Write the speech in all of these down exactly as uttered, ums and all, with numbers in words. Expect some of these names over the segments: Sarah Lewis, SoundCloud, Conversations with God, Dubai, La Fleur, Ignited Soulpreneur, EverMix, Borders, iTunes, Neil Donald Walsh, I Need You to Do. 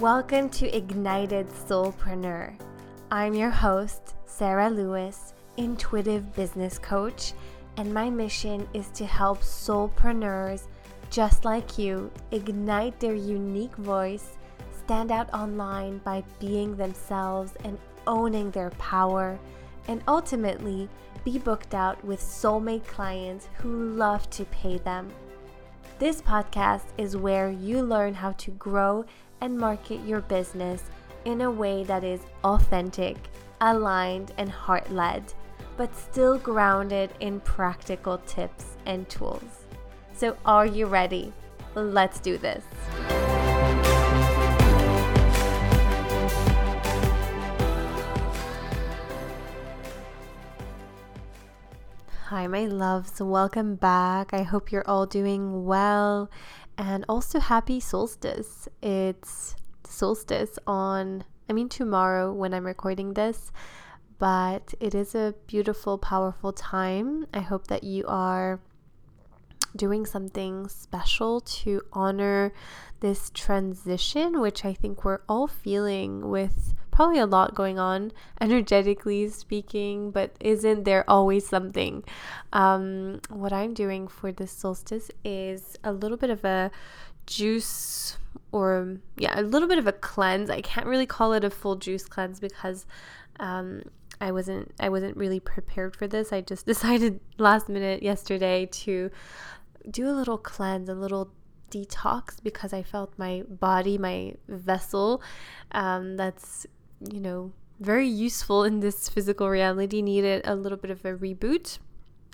Welcome to Ignited Soulpreneur. I'm your host, Sarah Lewis, intuitive business coach, and my mission is to help soulpreneurs just like you ignite their unique voice, stand out online by being themselves and owning their power, and ultimately be booked out with soulmate clients who love to pay them. This podcast is where you learn how to grow and market your business in a way that is authentic, aligned, and heart-led, but still grounded in practical tips and tools. So are you ready? Let's do this. Hi, my loves. Welcome back. I hope you're all doing well. And also happy solstice. It's solstice on, I mean tomorrow when I'm recording this, but it is a beautiful, powerful time. I hope that you are doing something special to honor this transition, which I think we're all feeling with probably a lot going on, energetically speaking, but isn't there always something? Um, what I'm doing for this solstice is a little bit of a juice or, yeah, a little bit of a cleanse. I can't really call it a full juice cleanse because um, I wasn't, I wasn't really prepared for this. I just decided last minute yesterday to do a little cleanse, a little detox, because I felt my body, my vessel, um, that's, you know, very useful in this physical reality, needed a little bit of a reboot.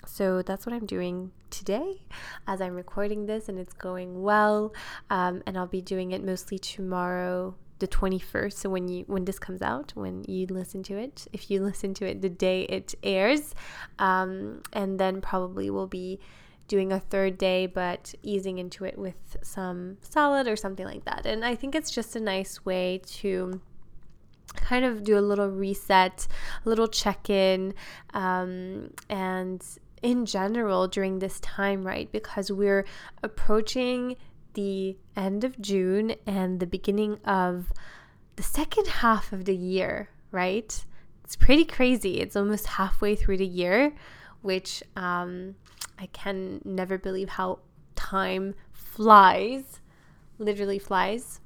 So that's what I'm doing today as I'm recording this, and it's going well. Um, and I'll be doing it mostly tomorrow, the twenty-first. So when you when this comes out, when you listen to it, if you listen to it the day it airs, um, and then probably will be doing a third day, but easing into it with some salad or something like that. And I think it's just a nice way to kind of do a little reset, a little check-in, um, and in general during this time, right? Because we're approaching the end of June and the beginning of the second half of the year, right? It's pretty crazy. It's almost halfway through the year, which um, I can never believe how time flies, literally flies.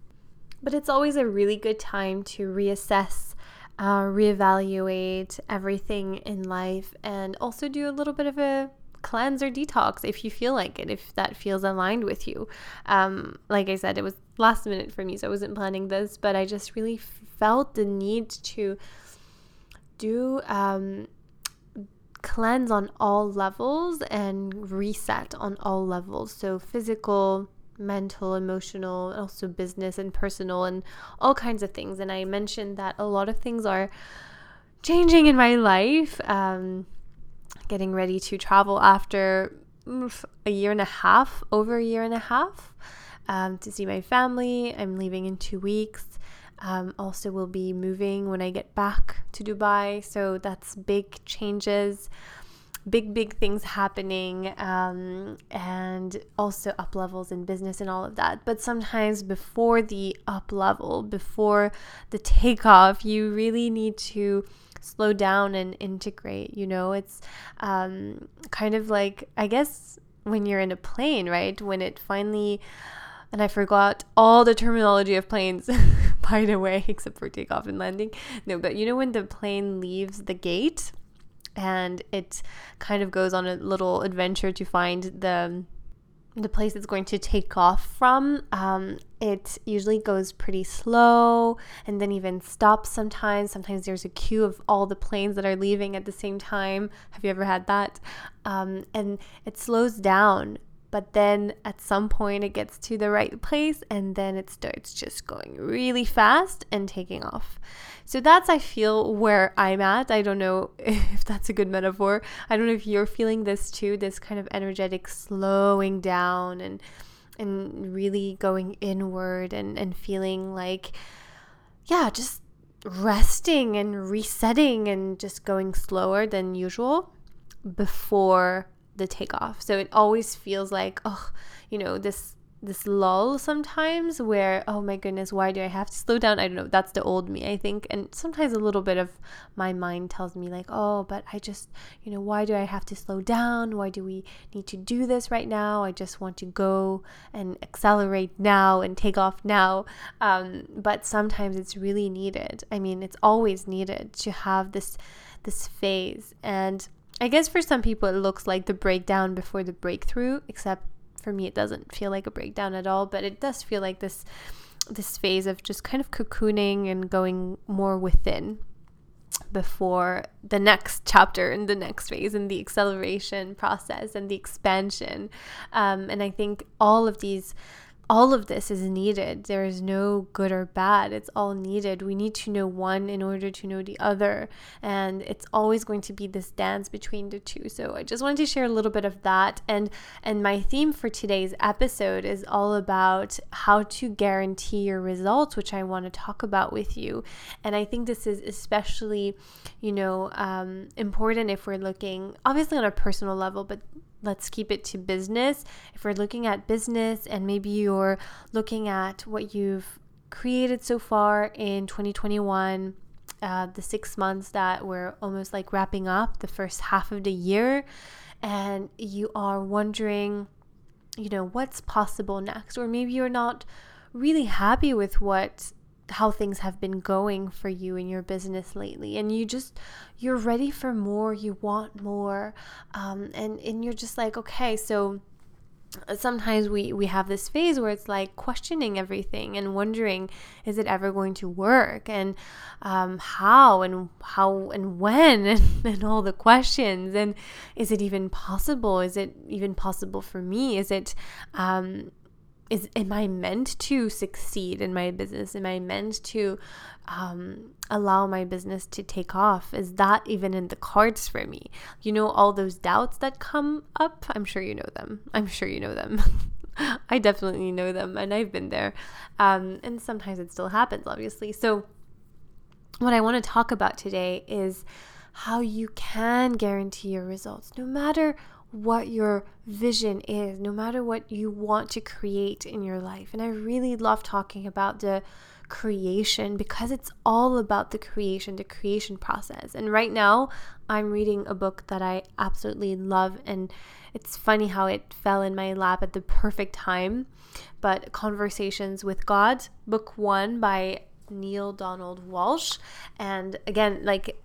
But it's always a really good time to reassess, uh, reevaluate everything in life, and also do a little bit of a cleanse or detox if you feel like it, if that feels aligned with you. Um, like I said, it was last minute for me, so I wasn't planning this, but I just really felt the need to do um, cleanse on all levels and reset on all levels. So physical, mental, emotional, also business and personal and all kinds of things. And I mentioned that a lot of things are changing in my life. Um, getting ready to travel after a year and a half, over a year and a half, um, to see my family. I'm leaving in two weeks. Um, also will be moving when I get back to Dubai. So that's big changes, big, big things happening, um, and also up levels in business and all of that. But sometimes before the up level, before the takeoff, you really need to slow down and integrate, you know. It's um, kind of like, I guess, when you're in a plane, right? When it finally, and I forgot all the terminology of planes, by the way, except for takeoff and landing. No, but you know when the plane leaves the gate and it kind of goes on a little adventure to find the the place it's going to take off from, um, it usually goes pretty slow and then even stops sometimes. Sometimes there's a queue of all the planes that are leaving at the same time. Have you ever had that? Um, and it slows down, but then at some point it gets to the right place and then it starts just going really fast and taking off. So that's, I feel, where I'm at. I don't know if that's a good metaphor. I don't know if you're feeling this too, this kind of energetic slowing down and and really going inward and, and feeling like, yeah, just resting and resetting and just going slower than usual before the takeoff. So it always feels like, oh, you know, this this lull sometimes where, oh my goodness, why do I have to slow down? I don't know. That's the old me, I think. And sometimes a little bit of my mind tells me like, oh, but I just, you know, why do I have to slow down? Why do we need to do this right now? I just want to go and accelerate now and take off now. Um, but sometimes it's really needed. I mean, it's always needed to have this, this phase. And I guess for some people, it looks like the breakdown before the breakthrough, except for me, it doesn't feel like a breakdown at all, but it does feel like this this phase of just kind of cocooning and going more within before the next chapter and the next phase and the acceleration process and the expansion. Um, and I think all of these, all of this is needed. There is no good or bad. It's all needed. We need to know one in order to know the other. And it's always going to be this dance between the two. So I just wanted to share a little bit of that. And, and my theme for today's episode is all about how to guarantee your results, which I want to talk about with you. And I think this is especially, you know, um, important if we're looking, obviously on a personal level, but let's keep it to business. If we're looking at business and maybe you're looking at what you've created so far in twenty twenty-one, uh, the six months that we're almost like wrapping up, the first half of the year, and you are wondering, you know, what's possible next? Or maybe you're not really happy with what how things have been going for you in your business lately, and you just you're ready for more, you want more, um and and you're just like, okay, so sometimes we we have this phase where it's like questioning everything and wondering, is it ever going to work, and um how and how and when and, and all the questions, and is it even possible is it even possible for me, is it um Is am I meant to succeed in my business? Am I meant to um, allow my business to take off? Is that even in the cards for me? You know, all those doubts that come up. I'm sure you know them. I'm sure you know them. I definitely know them, and I've been there. Um, and sometimes it still happens, obviously. So what I want to talk about today is how you can guarantee your results, no matter what your vision is, no matter what you want to create in your life. And I really love talking about the creation because it's all about the creation, the creation process. And right now I'm reading a book that I absolutely love, and it's funny how it fell in my lap at the perfect time, but Conversations with God, book one by Neil Donald Walsh. And again, like,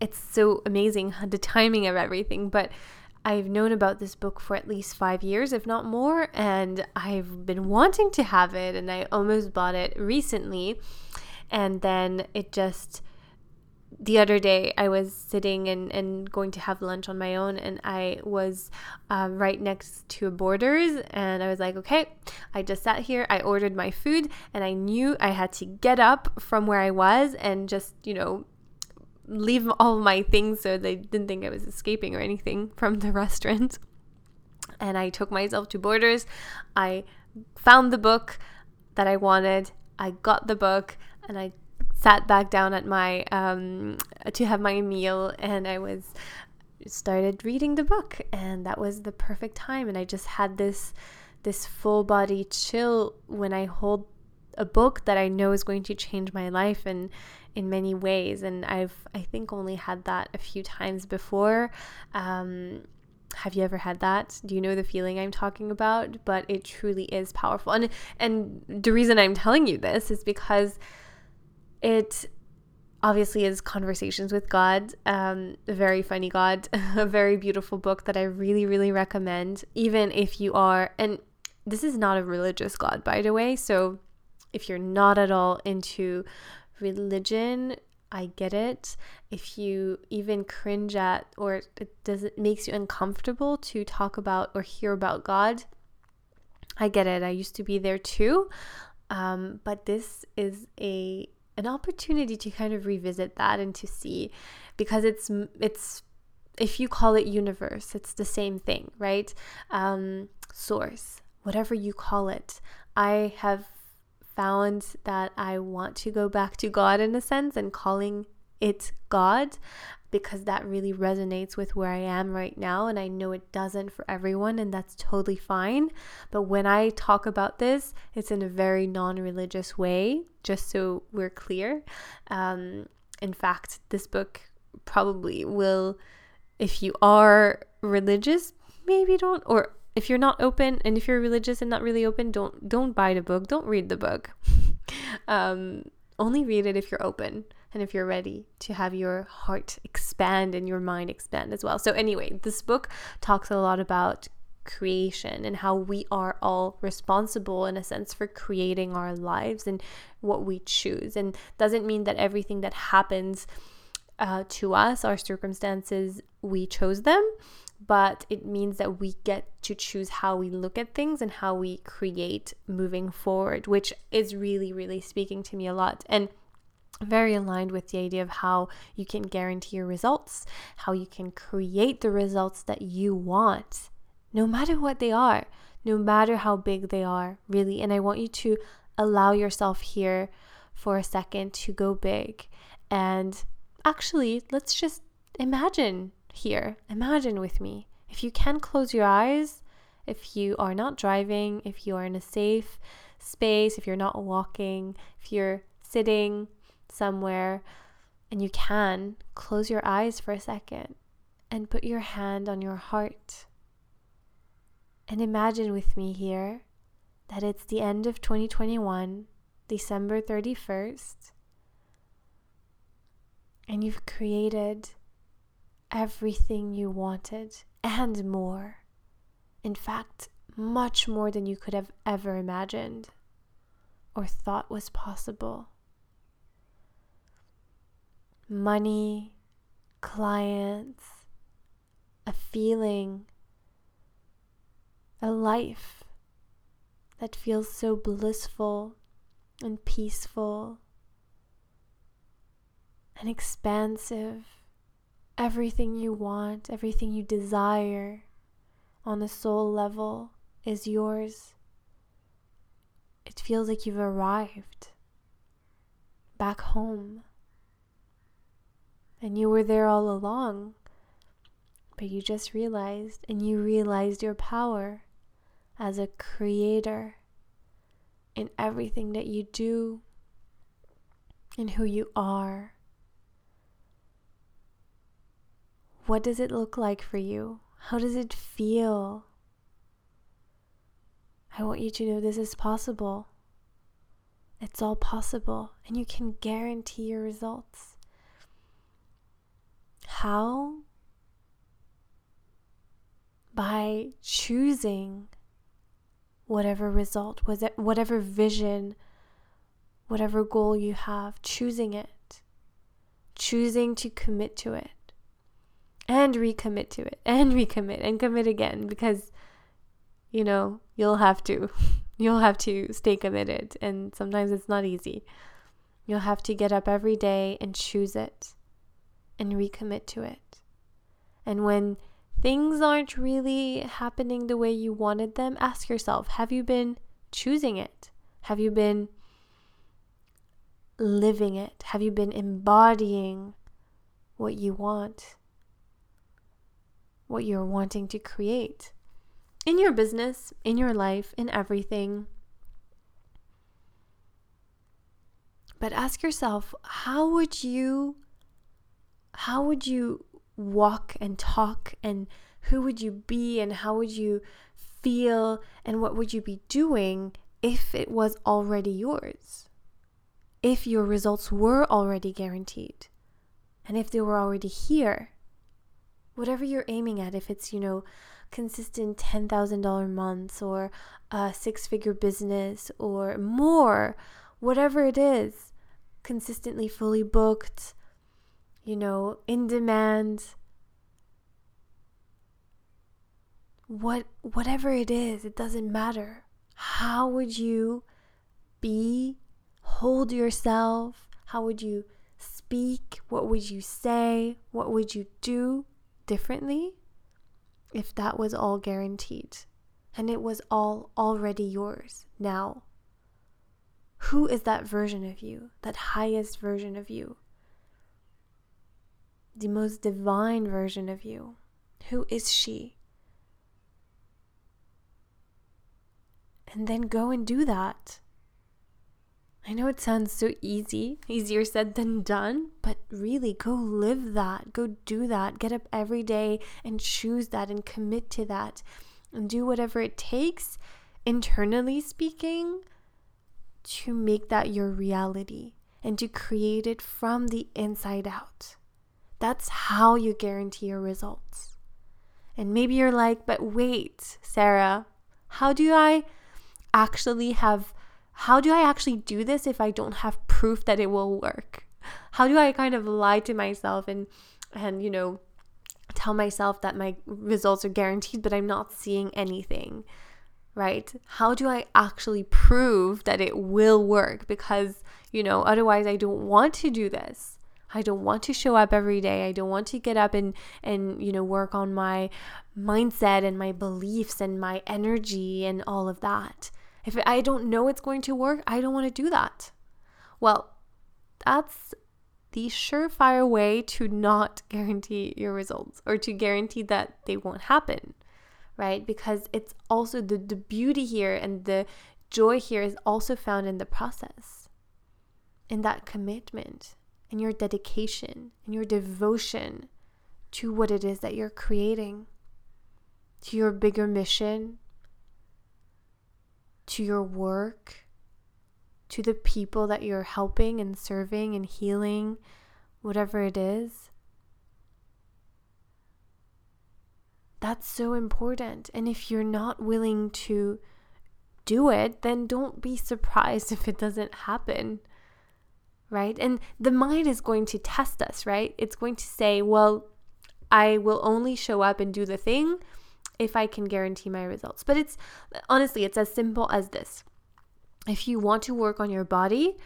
it's so amazing the timing of everything, but I've known about this book for at least five years, if not more, and I've been wanting to have it, and I almost bought it recently. And then it just, the other day, I was sitting and, and going to have lunch on my own, and I was um, right next to a Borders, and I was like, okay, I just sat here, I ordered my food, and I knew I had to get up from where I was and just, you know, leave all my things so they didn't think I was escaping or anything from the restaurant. And I took myself to Borders. I found the book that I wanted. I got the book, and I sat back down at my um to have my meal, and I was started reading the book, and that was the perfect time. And I just had this this full body chill when I hold a book that I know is going to change my life and in many ways. And I've I think only had that a few times before. Um have you ever had that? Do you know the feeling I'm talking about? But it truly is powerful. And and the reason I'm telling you this is because it obviously is Conversations with God, um a very funny God, a very beautiful book that I really, really recommend, even if you are, and this is not a religious God, by the way, so if you're not at all into religion, I get it. If you even cringe at, or it doesn't makes you uncomfortable to talk about or hear about God, I get it. I used to be there too. Um, but this is a an opportunity to kind of revisit that and to see, because it's it's if you call it universe, it's the same thing, right? Um, source, whatever you call it. I have found that I want to go back to God in a sense and calling it's God, because that really resonates with where I am right now. And I know it doesn't for everyone, and that's totally fine. But when I talk about this, it's in a very non-religious way, just so we're clear. Um, in fact, this book probably will, if you are religious, maybe don't, or if you're not open, and if you're religious and not really open, don't don't buy the book, don't read the book. um, only read it if you're open. And if you're ready to have your heart expand and your mind expand as well. So anyway, this book talks a lot about creation and how we are all responsible in a sense for creating our lives and what we choose. And doesn't mean that everything that happens uh, to us, our circumstances, we chose them. But it means that we get to choose how we look at things and how we create moving forward, which is really, really speaking to me a lot. And very aligned with the idea of how you can guarantee your results, how you can create the results that you want, no matter what they are, no matter how big they are, really. And I want you to allow yourself here for a second to go big. And actually, let's just imagine here, imagine with me. If you can close your eyes, if you are not driving, if you are in a safe space, if you're not walking, if you're sitting somewhere, and you can close your eyes for a second and put your hand on your heart and imagine with me here that it's the end of twenty twenty-one, December thirty-first, and you've created everything you wanted and more. In fact, much more than you could have ever imagined or thought was possible. Money, clients, a feeling, a life that feels so blissful and peaceful and expansive. Everything you want, everything you desire on a soul level is yours. It feels like you've arrived back home. And you were there all along, but you just realized, and you realized your power as a creator in everything that you do and who you are. What does it look like for you? How does it feel? I want you to know this is possible. It's all possible, and you can guarantee your results. How? By choosing whatever result, whatever vision, whatever goal you have, choosing it, choosing to commit to it, and recommit to it, and recommit, and commit again, because, you know, you'll have to, you'll have to stay committed, and sometimes it's not easy. You'll have to get up every day and choose it. And recommit to it. And when things aren't really happening the way you wanted them, ask yourself, have you been choosing it? Have you been living it? Have you been embodying what you want? What you're wanting to create? In your business, in your life, in everything. But ask yourself, how would you How would you walk and talk, and who would you be, and how would you feel, and what would you be doing if it was already yours? If your results were already guaranteed, and if they were already here, whatever you're aiming at, if it's, you know, consistent ten thousand dollars months or a six-figure business or more, whatever it is, consistently fully booked, you know, in demand, what, whatever it is, it doesn't matter. How would you be, hold yourself? How would you speak? What would you say? What would you do differently if that was all guaranteed and it was all already yours now? Who is that version of you, that highest version of you? the most divine version of you. Who is she? And then go and do that. I know it sounds so easy, easier said than done, but really go live that, go do that, get up every day and choose that and commit to that and do whatever it takes, internally speaking, to make that your reality and to create it from the inside out. That's how you guarantee your results. And maybe you're like, but wait, Sarah, how do I actually have How do I actually do this if I don't have proof that it will work? How do I kind of lie to myself and, and you know, tell myself that my results are guaranteed, but I'm not seeing anything, right? How do I actually prove that it will work? Because, you know, otherwise I don't want to do this. I don't want to show up every day. I don't want to get up and, and, you know, work on my mindset and my beliefs and my energy and all of that. If I don't know it's going to work, I don't want to do that. Well, that's the surefire way to not guarantee your results or to guarantee that they won't happen, right? Because it's also the, the beauty here and the joy here is also found in the process, in that commitment and your dedication and your devotion to what it is that you're creating, to your bigger mission, to your work, to the people that you're helping and serving and healing, whatever it is. That's so important. And if you're not willing to do it, then don't be surprised if it doesn't happen, right? And the mind is going to test us, right? It's going to say, well, I will only show up and do the thing if I can guarantee my results. But it's honestly, it's as simple as this. If you want to work on your body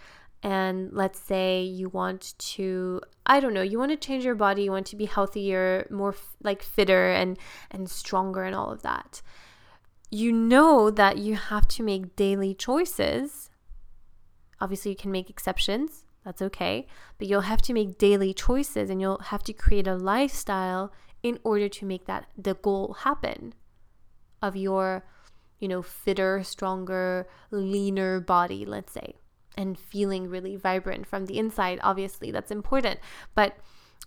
and let's say you want to, I don't know, you want to change your body, you want to be healthier, more f- like fitter and, and stronger and all of that. You know that you have to make daily choices. Obviously you can make exceptions, that's okay. But you'll have to make daily choices and you'll have to create a lifestyle in order to make that the goal happen of your, you know, fitter, stronger, leaner body, let's say, and feeling really vibrant from the inside. Obviously, that's important. But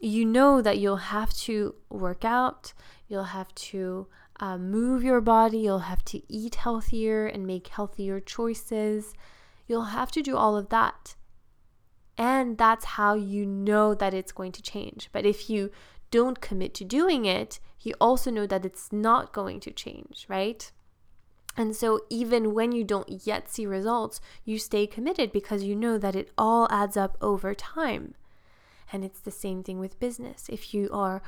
you know that you'll have to work out, you'll have to uh, move your body, you'll have to eat healthier and make healthier choices. You'll have to do all of that. And that's how you know that it's going to change. But if you don't commit to doing it, you also know that it's not going to change, right? And so even when you don't yet see results, you stay committed because you know that it all adds up over time. And it's the same thing with business. If you are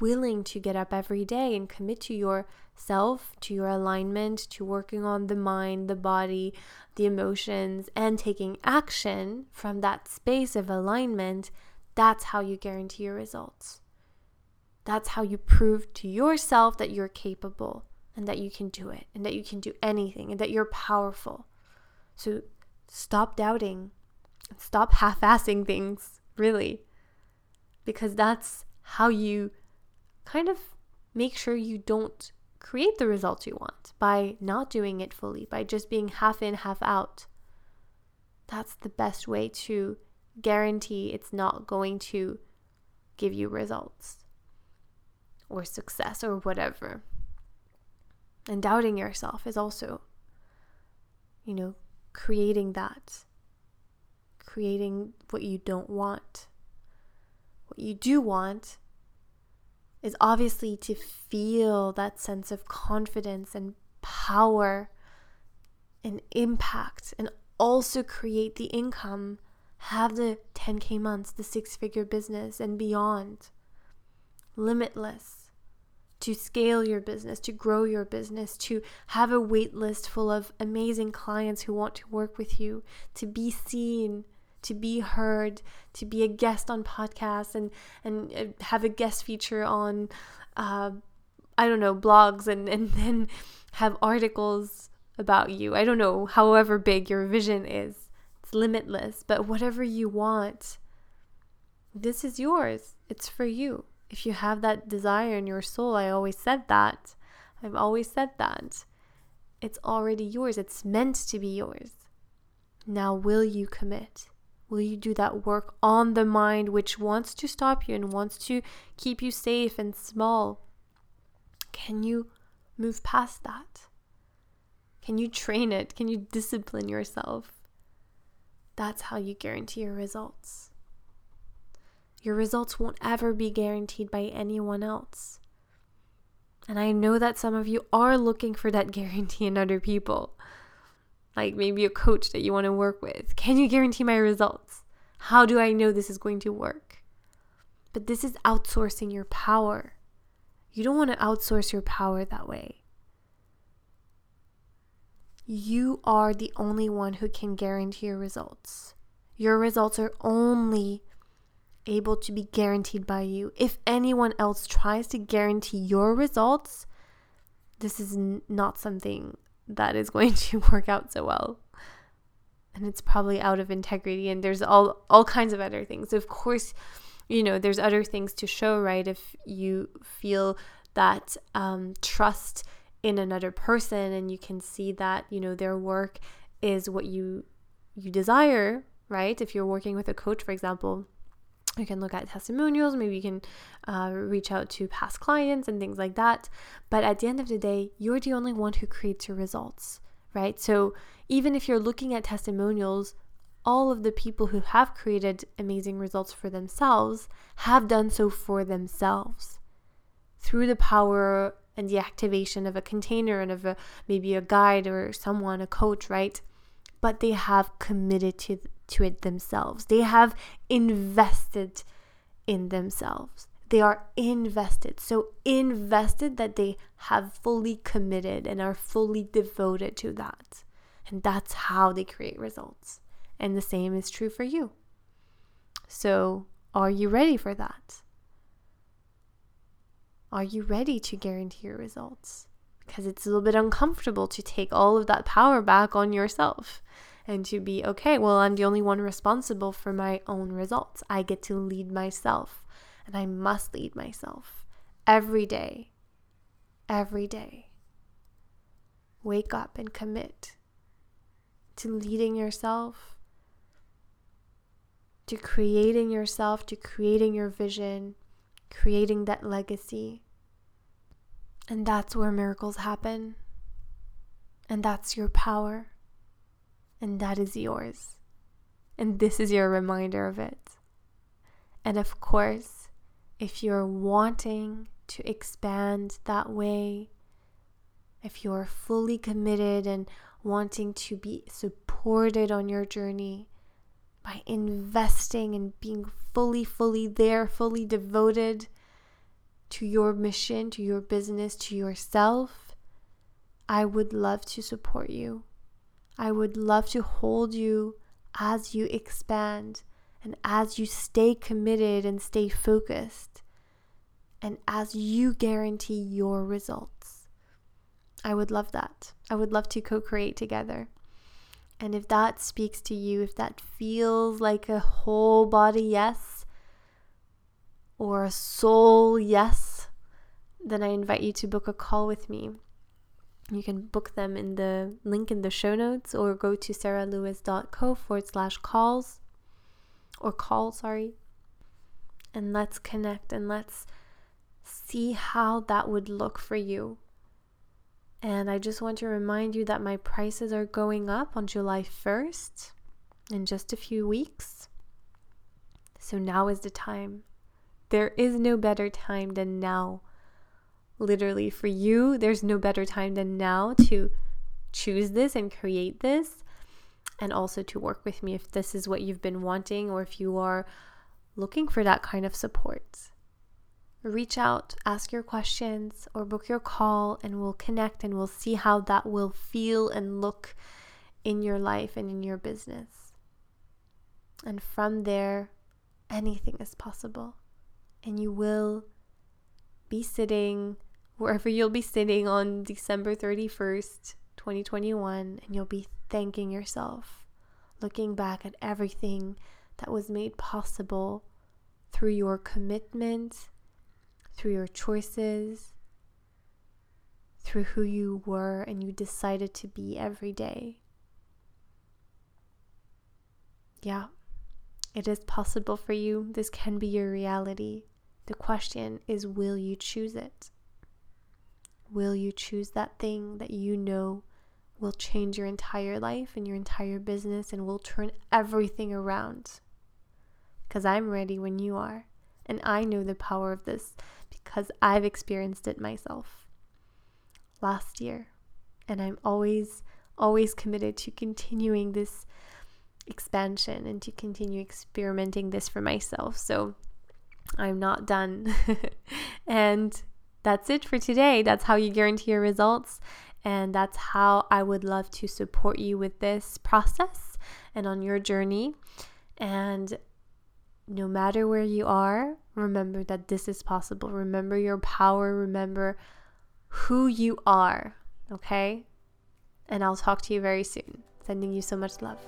willing to get up every day and commit to yourself, to your alignment, to working on the mind, the body, the emotions, and taking action from that space of alignment, that's how you guarantee your results. That's how you prove to yourself that you're capable and that you can do it and that you can do anything and that you're powerful. So stop doubting. Stop half-assing things, really. Because that's how you kind of make sure you don't create the results you want, by not doing it fully, by just being half in, half out. That's the best way to guarantee it's not going to give you results or success or whatever. And doubting yourself is also, you know, creating that, creating what you don't want. What you do want is obviously to feel that sense of confidence and power and impact, and also create the income, have the ten K months, the six-figure business and beyond, limitless. To scale your business, to grow your business, to have a wait list full of amazing clients who want to work with you, to be seen, to be heard, to be a guest on podcasts and, and have a guest feature on, uh, I don't know, blogs and, and then have articles about you. I don't know, however big your vision is. It's limitless, but whatever you want, this is yours. It's for you. If you have that desire in your soul, I always said that. I've always said that. It's already yours. It's meant to be yours. Now, will you commit? Will you do that work on the mind which wants to stop you and wants to keep you safe and small? Can you move past that? Can you train it? Can you discipline yourself? That's how you guarantee your results. Your results won't ever be guaranteed by anyone else. And I know that some of you are looking for that guarantee in other people. Like maybe a coach that you want to work with. Can you guarantee my results? How do I know this is going to work? But this is outsourcing your power. You don't want to outsource your power that way. You are the only one who can guarantee your results. Your results are only able to be guaranteed by you. If anyone else tries to guarantee your results, this is n- not something that is going to work out so well. And it's probably out of integrity, and there's all, all kinds of other things. Of course, you know, there's other things to show, right? If you feel that um, trust in another person and you can see that, you know, their work is what you you desire, right? If you're working with a coach, for example, you can look at testimonials, maybe you can uh, reach out to past clients and things like that. But at the end of the day, you're the only one who creates your results, right? So even if you're looking at testimonials, all of the people who have created amazing results for themselves have done so for themselves through the power and the activation of a container and of a, maybe a guide or someone, a coach, right? But they have committed to to it themselves. They have invested in themselves. They are invested. So invested that they have fully committed and are fully devoted to that. And that's how they create results. And the same is true for you. So are you ready for that? Are you ready to guarantee your results? Because it's a little bit uncomfortable to take all of that power back on yourself. And to be, okay, well, I'm the only one responsible for my own results. I get to lead myself. And I must lead myself. Every day. Every day. Wake up and commit to leading yourself. To creating yourself. To creating your vision. Creating that legacy. And that's where miracles happen. And that's your power. And that is yours. And this is your reminder of it. And of course, if you're wanting to expand that way, if you're fully committed and wanting to be supported on your journey by investing and being fully, fully there, fully devoted to your mission, to your business, to yourself, I would love to support you. I would love to hold you as you expand and as you stay committed and stay focused and as you guarantee your results. I would love that. I would love to co-create together. And if that speaks to you, if that feels like a whole body yes or a soul yes, then I invite you to book a call with me. You can book them in the link in the show notes or go to sarah lewis dot co forward slash calls or call, sorry. And let's connect and let's see how that would look for you. And I just want to remind you that my prices are going up on July first in just a few weeks. So now is the time. There is no better time than now. Literally, for you, there's no better time than now to choose this and create this, and also to work with me if this is what you've been wanting or if you are looking for that kind of support. Reach out, ask your questions, or book your call, and we'll connect and we'll see how that will feel and look in your life and in your business. And from there, anything is possible, and you will be sitting wherever you'll be sitting on December thirty-first, twenty twenty-one, and you'll be thanking yourself, looking back at everything that was made possible through your commitment, through your choices, through who you were and you decided to be every day. Yeah, it is possible for you. This can be your reality. The question is, will you choose it? Will you choose that thing that you know will change your entire life and your entire business and will turn everything around? Because I'm ready when you are. And I know the power of this because I've experienced it myself last year. And I'm always, always committed to continuing this expansion and to continue experimenting this for myself. So I'm not done. And that's it for today. That's how you guarantee your results. And that's how I would love to support you with this process and on your journey. And no matter where you are, remember that this is possible. Remember your power. Remember who you are. Okay? And I'll talk to you very soon. Sending you so much love.